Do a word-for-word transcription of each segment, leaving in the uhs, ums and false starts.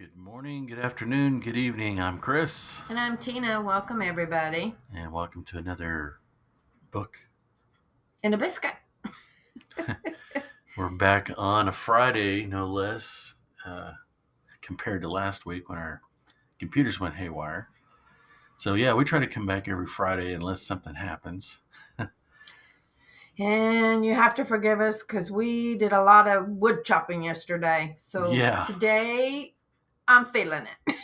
Good morning, good afternoon, good evening. I'm Chris. And I'm Tina. Welcome, everybody. And welcome to another book. And a biscuit. We're back on a Friday, no less, uh, compared to last week when our computers went haywire. So, yeah, we try to come back every Friday unless something happens. And you have to forgive us because we did a lot of wood chopping yesterday. So yeah. Today, I'm feeling it.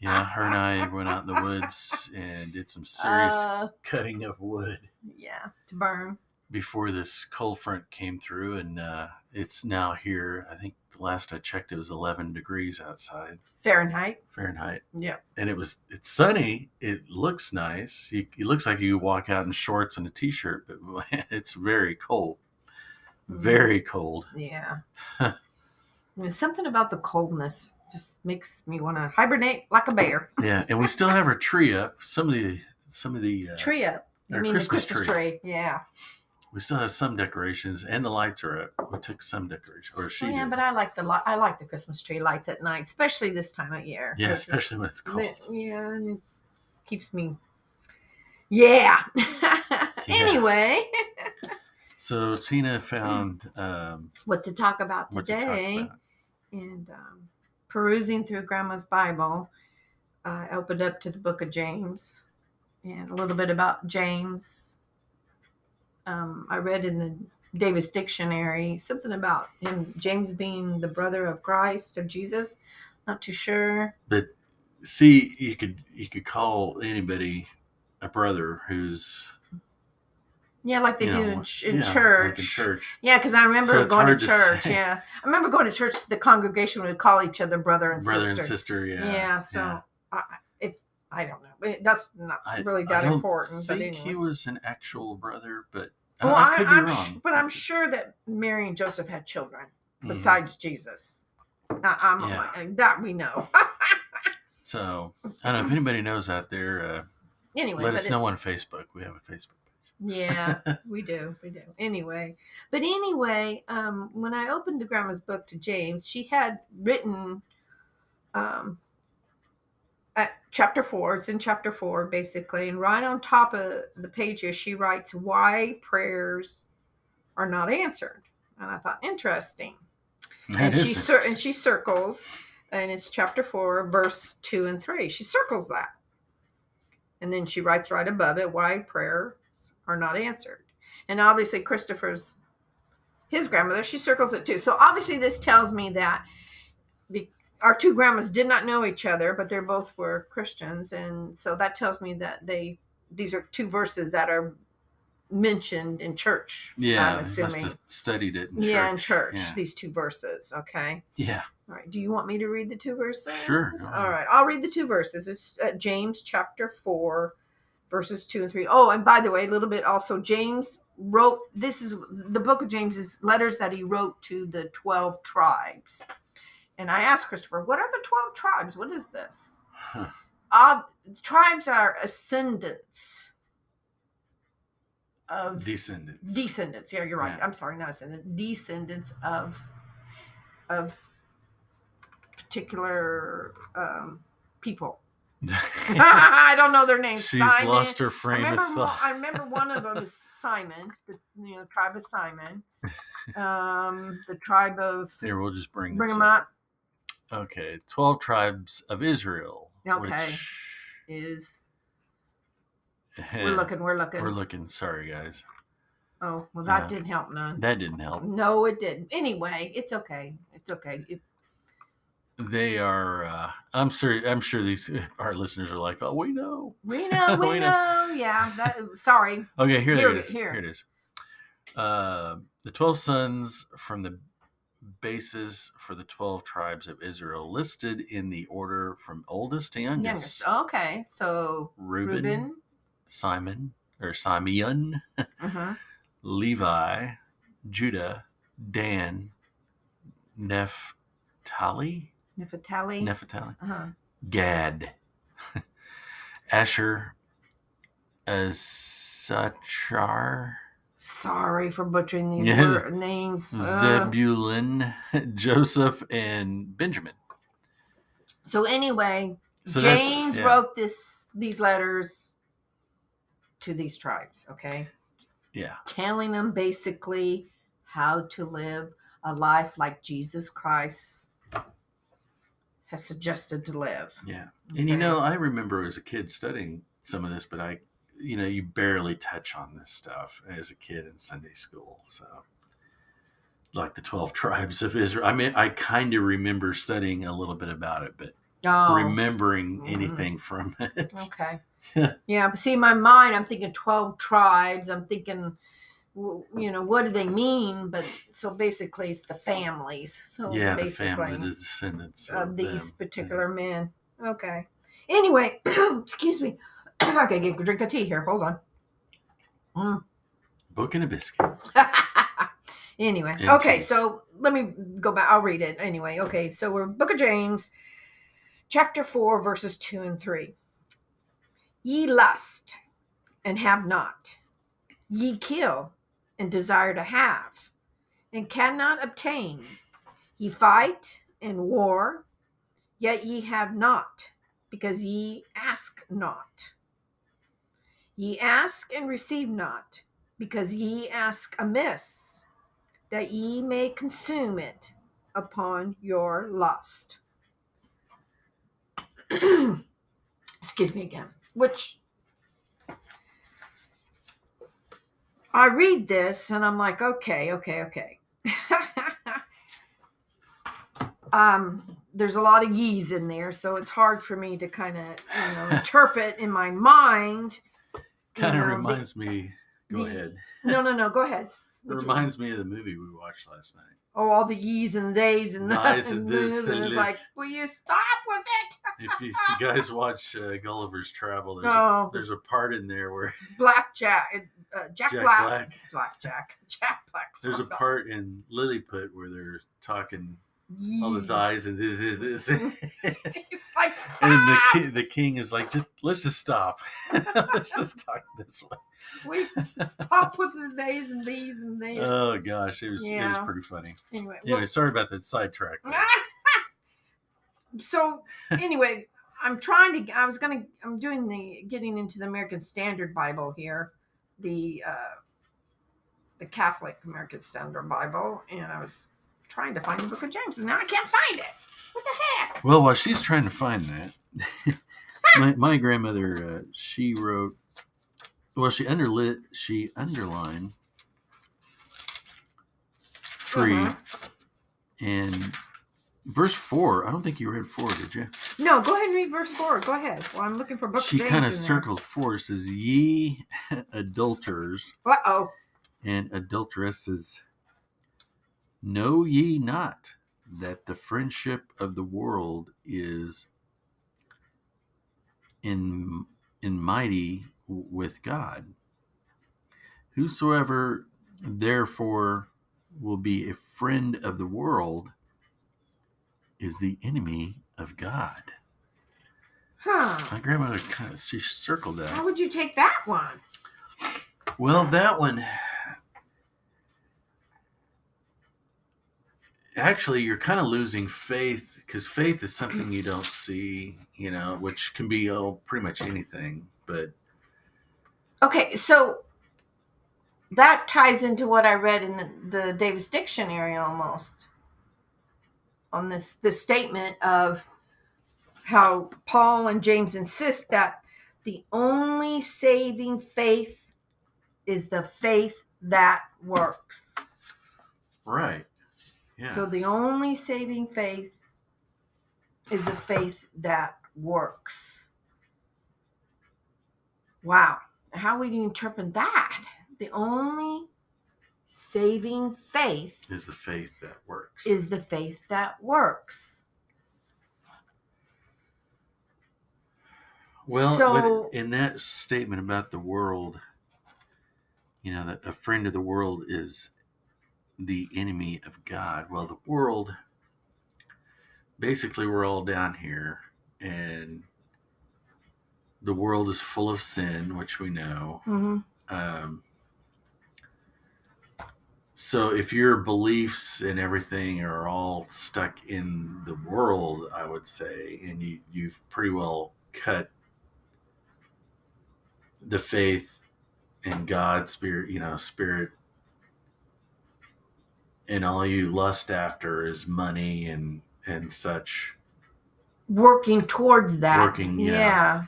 Yeah, her and I went out in the woods and did some serious uh, cutting of wood. Yeah, to burn. Before this cold front came through, and uh, it's now here. I think the last I checked, it was eleven degrees outside. Fahrenheit. Fahrenheit. Yeah. And it was, it's sunny. It looks nice. You, it looks like you walk out in shorts and a t-shirt, but man, it's very cold. Very cold. Yeah. It's something about the coldness just makes me want to hibernate like a bear. Yeah. And we still have our tree up. Some of the, some of the. Uh, tree up. You mean Christmas the Christmas tree. tree. Yeah. We still have some decorations, and the lights are up. We took some decorations, or she Yeah, did. But I like the li- I like the Christmas tree lights at night, especially this time of year. Yeah, especially when it's cold. It, yeah, and it keeps me. Yeah. yeah. Anyway. So Tina found um, what to talk about today, talk about. and um, perusing through Grandma's Bible, I uh, opened up to the Book of James, and a little bit about James. Um, I read in the Davis Dictionary something about him, James being the brother of Christ, of Jesus. Not too sure. But see, you could you could call anybody a brother who's yeah, like they do know, in, in yeah, church. Like in church, yeah, because I remember so going to church. To yeah, I remember going to church. The congregation would call each other brother and brother sister. Brother and sister, yeah, yeah. So yeah. I, if I don't know, that's not really that I, I important. Don't but think anyway. He was an actual brother, but. Well, I could I, be I'm wrong. Sh- but I'm sure that Mary and Joseph had children besides mm-hmm. Jesus. I, I'm yeah. That we know. So, I don't know if anybody knows out there. Uh, anyway, let us it, know on Facebook. We have a Facebook page. Yeah, we do. We do. Anyway. But anyway, um, when I opened to Grandma's book to James, she had written um, at chapter four. It's in chapter four, basically. And right on top of the page here, she writes why prayers are not answered. And I thought, interesting. And she, cir- and she circles, and it's chapter four, verse two and three. She circles that. And then she writes right above it, why prayers are not answered. And obviously, Christopher's, his grandmother, she circles it too. So obviously, this tells me that because our two grandmas did not know each other, but they both were Christians. And so that tells me that they, these are two verses that are mentioned in church. Yeah. I'm assuming. Must have studied it. In yeah. Church. In church, yeah. These two verses. Okay. Yeah. All right. Do you want me to read the two verses? Sure. No. All right. I'll read the two verses. It's James chapter four, verses two and three. Oh, and by the way, a little bit also James wrote, this is the book of James is letters that he wrote to the twelve tribes. And I asked Christopher, what are the twelve tribes? What is this? Huh. Uh, tribes are ascendants. Of descendants. Descendants. Yeah, you're right. Yeah. I'm sorry, not ascendants. Descendants of, of particular um, people. I don't know their names. She's Simon. Lost her frame I remember, of thought. I remember one of them is Simon, the you know, tribe of Simon. Um, the tribe of... Here, we'll just bring Bring them up. up. Okay, twelve tribes of Israel. Okay, which... is yeah. we're looking, we're looking, we're looking. Sorry, guys. Oh well, that uh, didn't help none. That didn't help. No, it didn't. Anyway, it's okay. It's okay. It... They are. Uh, I'm sure. I'm sure these our listeners are like, oh, we know, we know, we, we know. know. Yeah. That, sorry. Okay, here, here it is. Here. here it is. Uh, the twelve sons from the. Basis for the twelve tribes of Israel listed in the order from oldest to youngest. Youngest. Okay. So Reuben, Reuben. Simon, or Simeon, uh-huh. Levi, Judah, Dan, Naphtali, Naphtali, Naphtali, uh-huh. Gad, Asher, Asachar. Sorry for butchering these yeah. names. Ugh. Zebulun, Joseph, and Benjamin. So anyway, so James yeah. wrote this these letters to these tribes, okay? Yeah. Telling them basically how to live a life like Jesus Christ has suggested to live. Yeah. And, okay? you know, I remember as a kid studying some of this, but I, you know, you barely touch on this stuff as a kid in Sunday school. So, like the twelve tribes of Israel. I mean, I kind of remember studying a little bit about it, but oh. remembering mm-hmm. anything from it. Okay. Yeah. But see, in my mind, I'm thinking twelve tribes. I'm thinking, you know, what do they mean? But so basically it's the families. So yeah, basically the family, the descendants of, of these them. particular yeah. men. Okay. Anyway, excuse me. I gotta get a drink of tea here. Hold on. Mm. Book and a biscuit. Anyway. And okay. Tea. So let me go back. I'll read it anyway. Okay. So we're Book of James, chapter four, verses two and three. Ye lust and have not. Ye kill and desire to have and cannot obtain. Ye fight and war, yet ye have not, because ye ask not. Ye ask and receive not, because ye ask amiss, that ye may consume it upon your lust. Excuse me again. Which I read this and I'm like, okay, okay, okay. um, there's a lot of ye's in there, so it's hard for me to kind of, you know, interpret in my mind. Kind of reminds the, me. Go the, ahead. No, no, no. Go ahead. It reminds me of the movie we watched last night. Oh, all the ye's and theys and the and, and this, and it's like, will you stop with it? If you, if you guys watch uh, Gulliver's Travels, there's, oh. there's a part in there where Black Jack, uh, Jack, Jack Black, Black, Black Jack, Jack Black. There's a part in Lilliput where they're talking Yee. all the thighs and this. And He's like, stop. And the king, the king is like, just let's just stop. Let's just talk this way. We stop with the days and these and these. Oh gosh, it was yeah. it was pretty funny. Anyway, anyway well, sorry about that sidetrack. So anyway, I'm trying to. I was gonna. I'm doing the getting into the American Standard Bible here, the uh, the Catholic American Standard Bible, and I was trying to find the Book of James, and now I can't find it. What the heck? Well, while she's trying to find that, my my grandmother, uh, she wrote. Well, she underlit. She underlined three uh-huh. and. Verse four, I don't think you read four, did you? No, go ahead and read verse four. Go ahead. Well, I'm looking for Book of James. She kind of circled four. It says, ye adulterers Uh-oh. and adulteresses, know ye not that the friendship of the world is in, in mighty with God? Whosoever, therefore, will be a friend of the world is the enemy of God. Huh. My grandmother kind of, she circled that. How would you take that one? Well, that one, actually, you're kind of losing faith, because faith is something you don't see, you know, which can be oh, pretty much anything, but. Okay, so that ties into what I read in the, the Davis Dictionary almost. On this, this statement of how Paul and James insist that the only saving faith is the faith that works. Right. Yeah. So the only saving faith is the faith that works. Wow. How would you interpret that? The only saving faith is the faith that works. Is the faith that works. Well, so, in that statement about the world, you know, that a friend of the world is the enemy of God. Well, the world, basically, we're all down here, and the world is full of sin, which we know. Mm-hmm. Um, So if your beliefs and everything are all stuck in the world, I would say, and you, you've pretty well cut the faith in God, spirit, you know, spirit, and all you lust after is money and, and such. Working towards that. Working, yeah. yeah.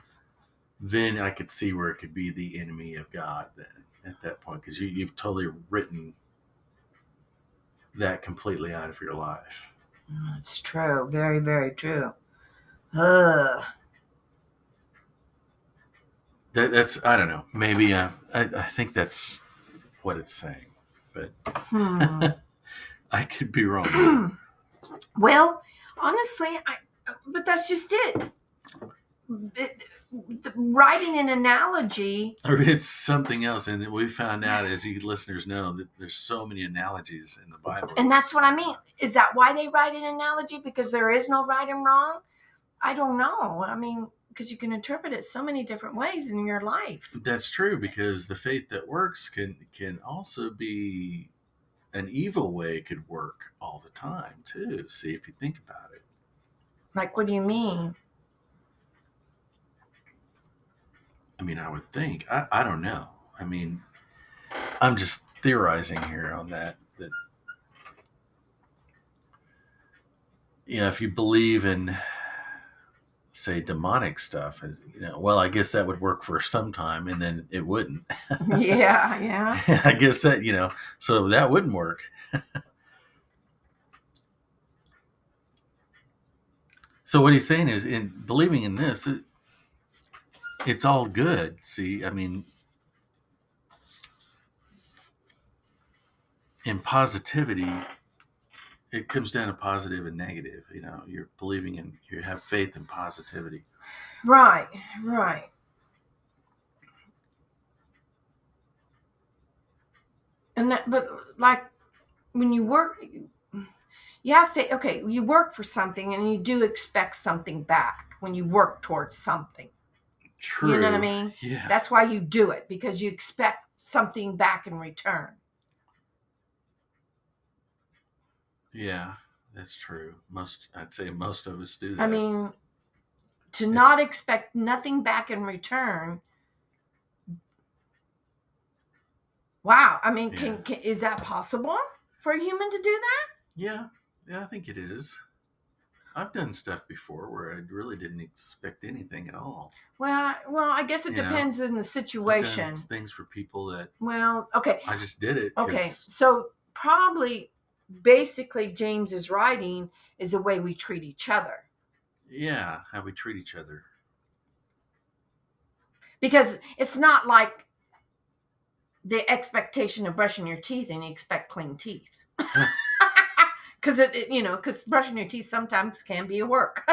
Then I could see where it could be the enemy of God then, at that point, because you, you've totally written that completely out of your life. That's true. Very, very true. Ugh. That, that's, I don't know. Maybe uh, I, I think that's what it's saying, but hmm. I could be wrong. Well, honestly, I, but that's just it. it Writing an analogy. It's something else. And we found out, as you listeners know, that there's so many analogies in the Bible. And that's what I mean. Is that why they write an analogy? Because there is no right and wrong? I don't know. I mean, because you can interpret it so many different ways in your life. That's true, because the faith that works can can also be an evil way. It could work all the time, too. See, if you think about it. Like, what do you mean? I mean, I would think. I, I don't know. I mean, I'm just theorizing here on that. That, you know, if you believe in, say, demonic stuff, you know, well, I guess that would work for some time, and then it wouldn't. Yeah, yeah. I guess that, you know, so that wouldn't work. So what he's saying is, in believing in this, it, it's all good. See, I mean, in positivity, it comes down to positive and negative. You know, you're believing in, you have faith in positivity. Right, right. And that, but like when you work, you have faith. Okay, you work for something and you do expect something back when you work towards something. True. You know what I mean? Yeah. That's why you do it, because you expect something back in return. Yeah, that's true. Most, I'd say most of us do that. I mean, to it's, not expect nothing back in return. Wow. I mean, yeah. can, can is that possible for a human to do that? Yeah. Yeah, I think it is. I've done stuff before where I really didn't expect anything at all. Well, I, well, I guess it you depends know, on the situation. I've done things for people that. Well, okay. I just did it. Okay, so probably, basically, James's writing is the way we treat each other. Yeah, how we treat each other. Because it's not like the expectation of brushing your teeth and you expect clean teeth. Because it, it, you know, because brushing your teeth sometimes can be a work,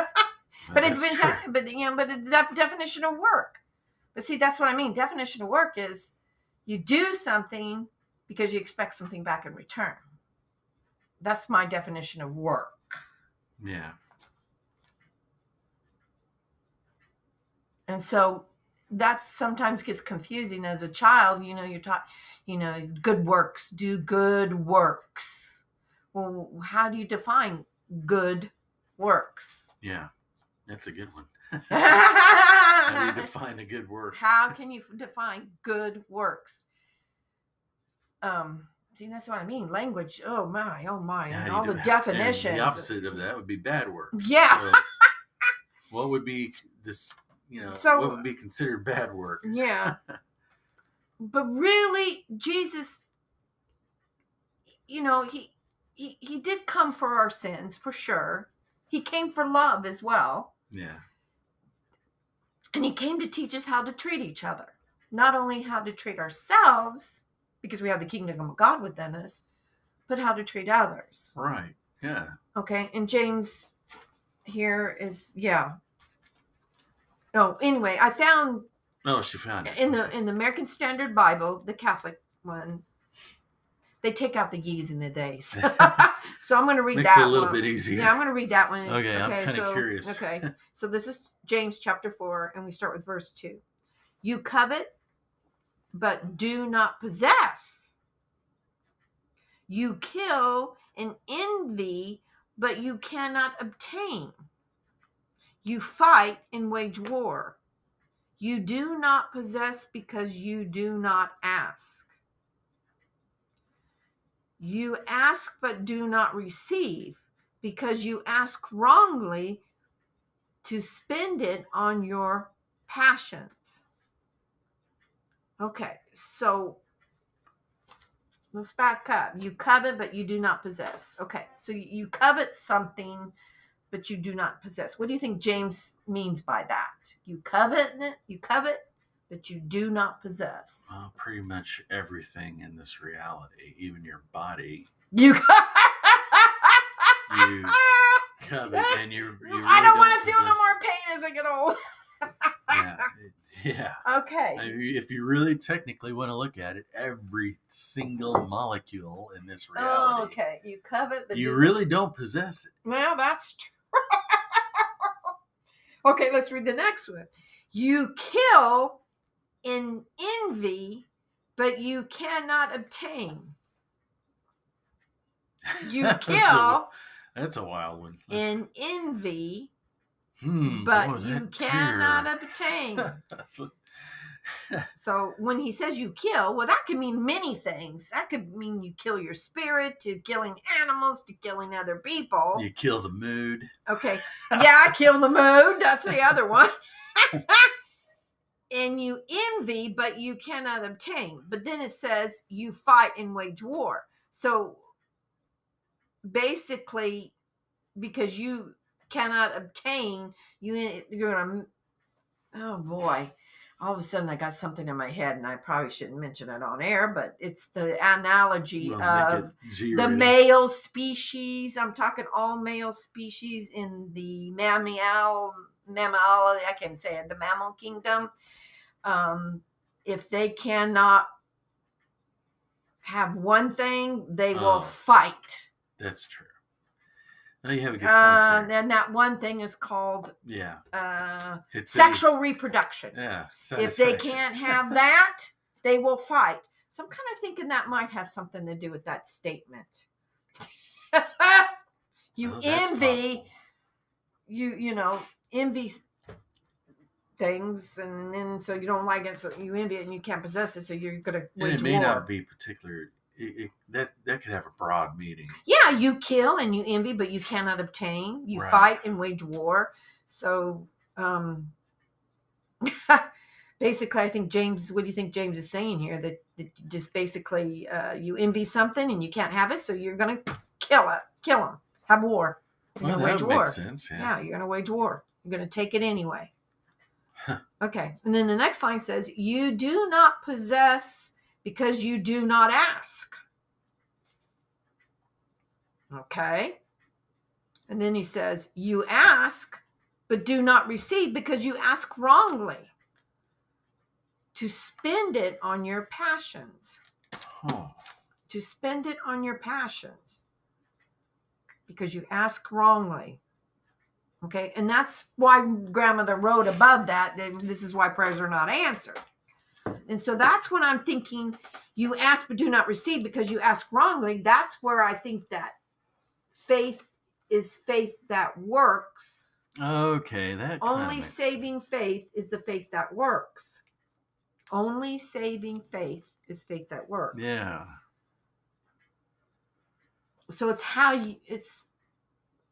but it depends. On, but you know, but the def- definition of work. But see, that's what I mean. Definition of work is you do something because you expect something back in return. That's my definition of work. Yeah. And so that sometimes gets confusing as a child. You know, you're taught, you know, good works, do good works. Well, how do you define good works? Yeah, that's a good one. How do you define a good work? How can you define good works? Um, see, that's what I mean. Language. Oh my, oh my, yeah, and all the have, definitions. And the opposite of that would be bad works. Yeah. So what would be this? You know, so, what would be considered bad work? Yeah. But really, Jesus, you know, he. He, he did come for our sins, for sure. He came for love as well. Yeah. And he came to teach us how to treat each other. Not only how to treat ourselves, because we have the kingdom of God within us, but how to treat others. Right, yeah. Okay, and James here is, yeah. Oh, anyway, I found... Oh, she found it. In the, in the American Standard Bible, the Catholic one, they take out the ye's and the they's. So I'm going to read Makes that one. Makes it a little one. bit easier. Yeah, I'm going to read that one. Okay, okay I'm kind of so, curious. Okay, so this is James chapter four, and we start with verse two. You covet, but do not possess. You kill and envy, but you cannot obtain. You fight and wage war. You do not possess because you do not ask. You ask but do not receive because you ask wrongly to spend it on your passions. Okay, so let's back up. You covet but you do not possess. Okay, so you covet something but you do not possess. What do you think James means by that? You covet it, you covet, but you do not possess. Uh, pretty much everything in this reality, even your body. You, you covet, and you. you really I don't, don't want to feel no more pain as I get old. yeah, yeah. Okay. I mean, if you really technically want to look at it, every single molecule in this reality. Oh, okay. You covet, but you, you really don't possess it. Well, that's true. Okay, let's read the next one. You kill in envy, but you cannot obtain. You kill. that's, a, that's a wild one. That's... In envy, hmm, but boy, you cannot tear. obtain. So when he says you kill, well, that could mean many things. That could mean you kill your spirit, to killing animals, to killing other people. You kill the mood. Okay. Yeah, I kill the mood. That's the other one. And you envy, but you cannot obtain. But then it says you fight and wage war. So basically, because you cannot obtain, you, you're going to, oh boy, all of a sudden I got something in my head, and I probably shouldn't mention it on air, but it's the analogy well, of the male species. I'm talking all male species in the mammal. Mammal, I can say it, the mammal kingdom. Um, if they cannot have one thing, they oh, will fight. That's true. Now you have a good point. Uh, and that one thing is called yeah, uh, sexual a, reproduction. Yeah. If they can't have that, they will fight. So I'm kind of thinking that might have something to do with that statement. you oh, envy, you you know. envy things, and then so you don't like it, so you envy it and you can't possess it, so you're gonna wage and it may war. Not be particular it, it, that that could have a broad meaning. Yeah, you kill and you envy but you cannot obtain, you right. fight and wage war. So um basically I think James, what do you think James is saying here? That, that just basically uh you envy something and you can't have it, so you're gonna kill it, kill him, have war. You're well, that makes sense. Yeah. yeah, you're gonna wage war. You're going to take it anyway. Huh. Okay. And then the next line says, you do not possess because you do not ask. Okay. And then he says, you ask, but do not receive because you ask wrongly to spend it on your passions. Huh. To spend it on your passions because you ask wrongly. Okay, and that's why grandmother wrote above that, that this is why prayers are not answered. And so that's when I'm thinking you ask but do not receive because you ask wrongly. That's where I think that faith is faith that works. Okay, that only saving sense. faith is the faith that works. Only saving faith is faith that works. Yeah. So it's how you it's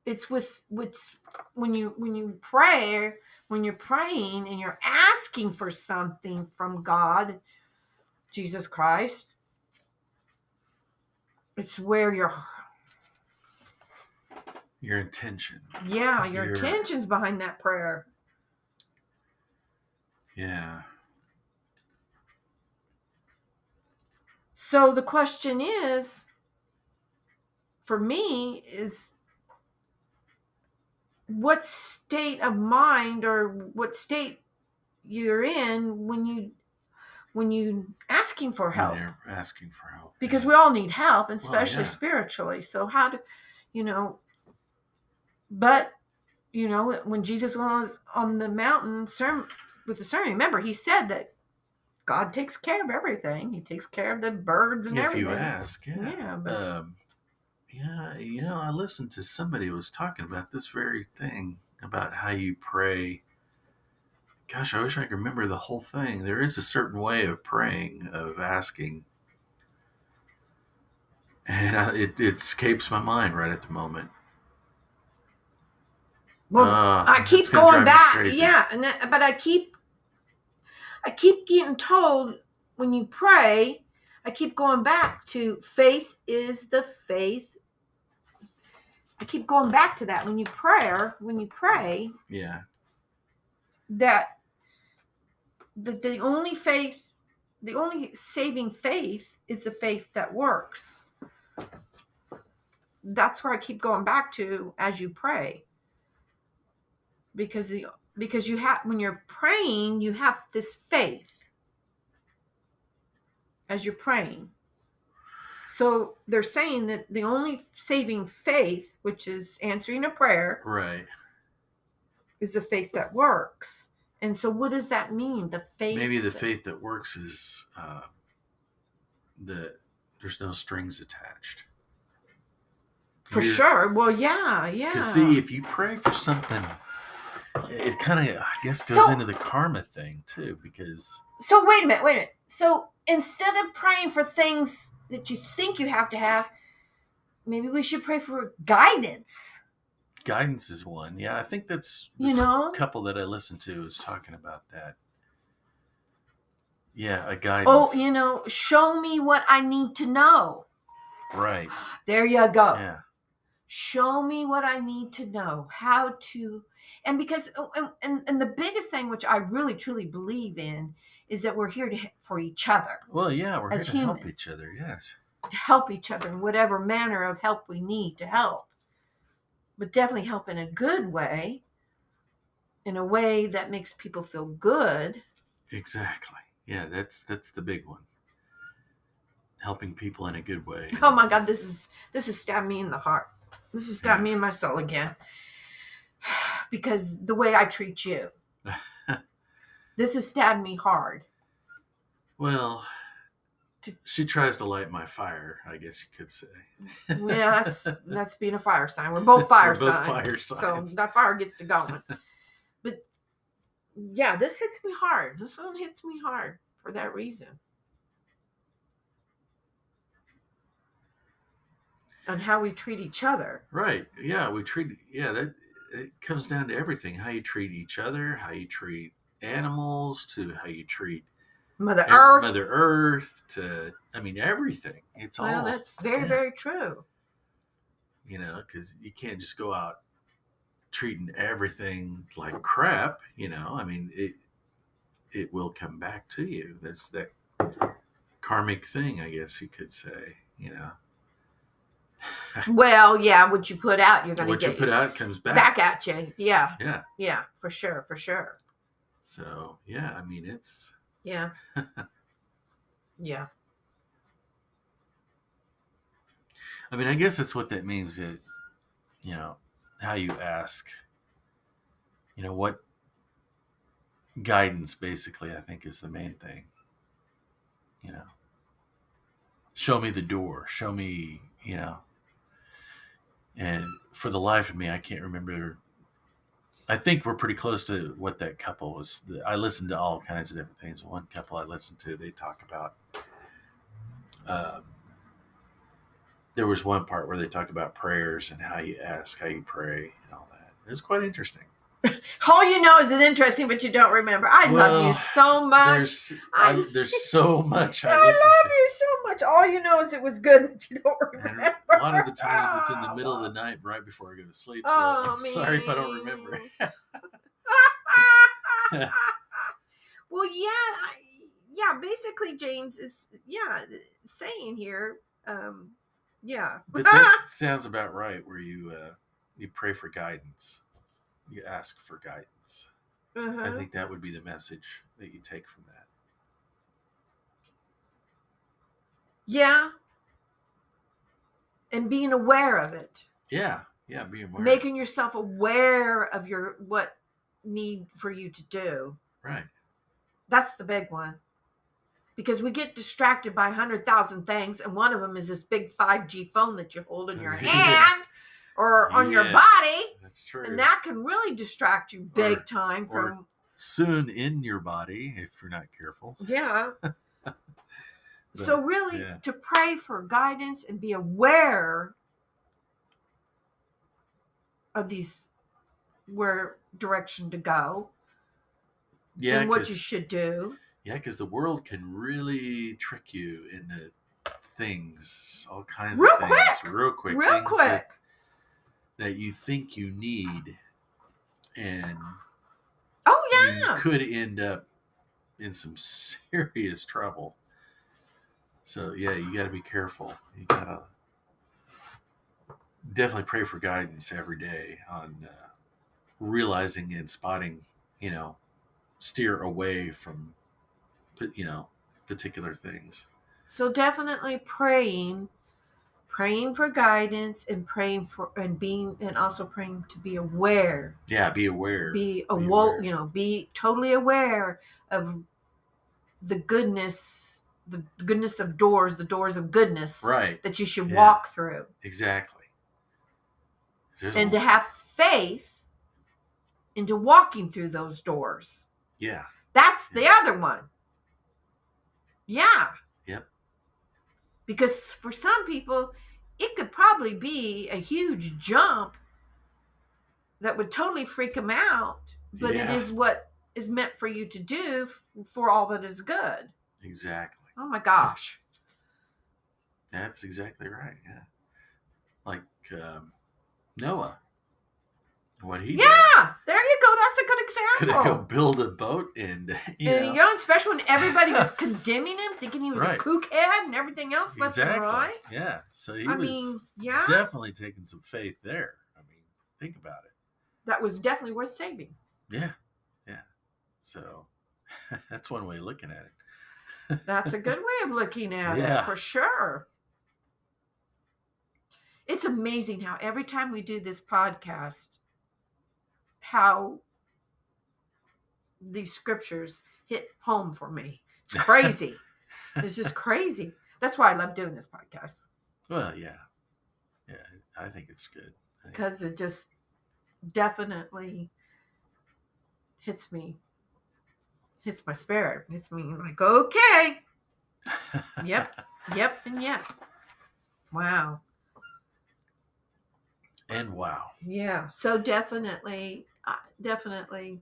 It's with, with when you when you pray, when you're praying and you're asking for something from God, Jesus Christ, it's where your your intention. Yeah, your, your intention's behind that prayer. Yeah. So the question is, for me, is what state of mind or what state you're in when you when you asking for help. When you're asking for help. Because yeah. we all need help, especially well, yeah. spiritually. So how do you know? But you know, when Jesus was on the mountain sermon with the sermon, remember he said that God takes care of everything. He takes care of the birds and if everything. If you ask, yeah. Yeah, but... um, yeah, you know, I listened to somebody who was talking about this very thing, about how you pray. Gosh, I wish I could remember the whole thing. There is a certain way of praying, of asking. And I, it, it escapes my mind right at the moment. Well, uh, I keep going back. Yeah, and that, but I keep... I keep getting told when you pray, I keep going back to faith is the faith. I keep going back to that when you prayer, when you pray. Yeah. That that the only faith, the only saving faith is the faith that works. That's where I keep going back to as you pray. Because the Because you have, when you're praying, you have this faith as you're praying. So they're saying that the only saving faith, which is answering a prayer, right, is the faith that works. And so, what does that mean? The faith. Maybe the that, faith that works is uh, the there's no strings attached. For You're, sure. Well, yeah, yeah. To see if you pray for something. It kind of, I guess, goes so, into the karma thing, too, because... So, wait a minute, wait a minute. So, instead of praying for things that you think you have to have, maybe we should pray for guidance. Guidance is one. Yeah, I think that's you know? a couple that I listened to was talking about that. Yeah, a guidance. Oh, you know, show me what I need to know. Right. There you go. Yeah. Show me what I need to know, how to, and because, and, and, and the biggest thing, which I really, truly believe in, is that we're here to for each other. Well, yeah, we're here to humans, help each other, yes. To help each other in whatever manner of help we need to help. But definitely help in a good way, in a way that makes people feel good. Exactly. Yeah, that's that's the big one. Helping people in a good way. Oh my God, this is this has stabbed me in the heart. This has got yeah. me in my soul again, because the way I treat you, this has stabbed me hard. Well, to, she tries to light my fire, I guess you could say. Yeah, that's that's being a fire sign. We're both fire We're both signs, fire signs. So that fire gets to going. But yeah, this hits me hard. This one hits me hard for that reason. On how we treat each other. Right. Yeah, we treat, yeah, that it comes down to everything. How you treat each other, how you treat animals, to how you treat Mother e- Earth. Mother Earth, to, I mean, everything. It's well, all. Well, that's very, yeah. very true. You know, because you can't just go out treating everything like crap, you know. I mean, it it will come back to you. That's that karmic thing, I guess you could say, you know. Well, yeah, what you put out, you're going to get. What you put out comes back. Back at you, yeah. Yeah. Yeah, for sure, for sure. So, yeah, I mean, it's. Yeah. yeah. I mean, I guess that's what that means, that, you know, how you ask, you know, what guidance, basically, I think is the main thing. You know, show me the door, show me, you know. And for the life of me, I can't remember. I think we're pretty close to what that couple was. I listened to all kinds of different things. One couple I listened to, they talk about. Um, there was one part where they talk about prayers and how you ask, how you pray, and all that. It's quite interesting. All you know is it's interesting, but you don't remember. I well, love you so much. There's, I, there's so much. I, I love to. you so much. All you know is it was good, but you don't remember. And a lot of the times it's in the middle of the night, right before I go to sleep. So oh, I'm sorry if I don't remember. Well, yeah, I, yeah. Basically, James is yeah saying here, um, yeah. But that sounds about right. Where you uh, you pray for guidance. You ask for guidance. Uh-huh. I think that would be the message that you take from that. Yeah. And being aware of it. Yeah. Yeah. Being aware. Making yourself aware of your what need for you to do. Right. That's the big one. because we get distracted by one hundred thousand things, and one of them is this big five G phone that you hold in your hand or on yeah, your body. That's true. And that can really distract you big or, time from... soon in your body, if you're not careful. Yeah. but, so really, yeah. to pray for guidance and be aware of these, where direction to go yeah, and what you should do. Yeah, because the world can really trick you into things, all kinds real of things. Quick. Real quick. Real quick. That, that you think you need. And oh yeah, you could end up in some serious trouble. So yeah, you got to be careful. You got to definitely pray for guidance every day on uh, realizing and spotting, you know, steer away from, you know, particular things. So definitely praying, praying for guidance and praying for, and being, and also praying to be aware. Yeah. Be aware. Be awoke, you know, be totally aware of the goodness, the goodness of doors, the doors of goodness right. that you should yeah. walk through. Exactly. There's and to have faith into walking through those doors. Yeah. That's the yeah. other one. Yeah. Yep. Because for some people, it could probably be a huge jump that would totally freak them out, but yeah. it is what is meant for you to do for all that is good. Exactly. Oh my gosh. That's exactly right. Yeah. Like um, Noah. What he yeah, did. There you go. That's a good example. Could I go build a boat and you and, know, you know, especially when everybody was condemning him, thinking he was right. a kookhead and everything else. Exactly. Left and right. Yeah. So he I was mean, yeah. definitely taking some faith there. I mean, think about it. That was definitely worth saving. Yeah, yeah. So that's one way of looking at it. That's a good way of looking at yeah. it for sure. It's amazing how every time we do this podcast, how these scriptures hit home for me. It's crazy. It's just crazy. That's why I love doing this podcast. Well, yeah. Yeah, I think it's good. Because it just definitely hits me. Hits my spirit. Hits me like, okay. Yep. Yep. And yep. Wow. And wow. Yeah. So definitely, definitely,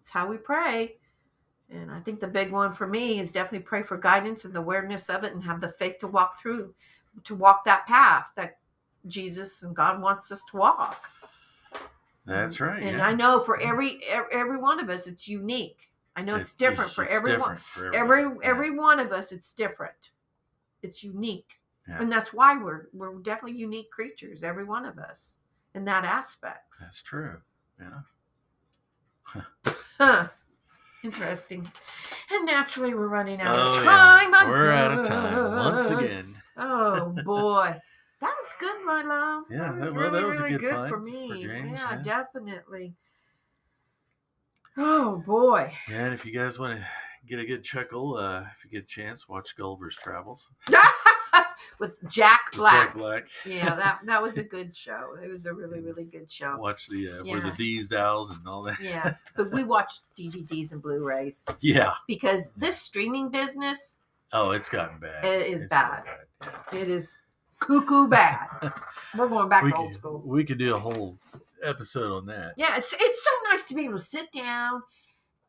it's how we pray. And I think the big one for me is definitely pray for guidance and the awareness of it and have the faith to walk through, to walk that path that Jesus and God wants us to walk. That's right. And yeah. I know for every every one of us, it's unique. I know it's, it's different, it's, for, it's everyone, different for everyone. Every, yeah. every one of us, it's different. It's unique. Yeah. And that's why we're we're definitely unique creatures, every one of us, in that aspect. That's true. Yeah. Huh. Huh. Interesting. And naturally, we're running out oh, of time. Yeah. We're out of time once again. Oh boy, that was good, my love. Yeah, that was, that, really, well, that was really a good, good for me. For James, yeah, yeah, definitely. Oh boy. Yeah, and if you guys want to get a good chuckle, uh, if you get a chance, watch Gulliver's Travels. With Jack Black. Jack Black. Yeah, that that was a good show. It was a really, really good show. Watch the, uh, yeah. where the D's, thous, and all that. Yeah, but we watched D V Ds and Blu-rays. Yeah. Because this streaming business. Oh, it's gotten bad. It is it's bad. Really bad. It is cuckoo bad. We're going back we to could, old school. We could do a whole episode on that. Yeah, it's it's so nice to be able to sit down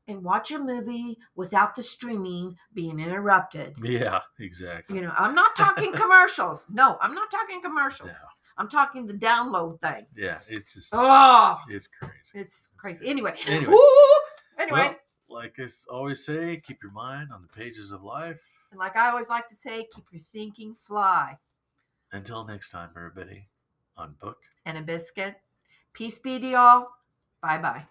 and watch a movie without the streaming being interrupted. Yeah, exactly. You know, I'm not talking commercials. No, I'm not talking commercials. No. I'm talking the download thing. Yeah, it's just, oh, it's crazy. It's crazy. It's anyway. Anyway. Ooh, anyway. Well, like I always say, keep your mind on the pages of life. And like I always like to say, keep your thinking fly. Until next time, everybody, on Book and a Biscuit. Peace be to y'all. Bye-bye.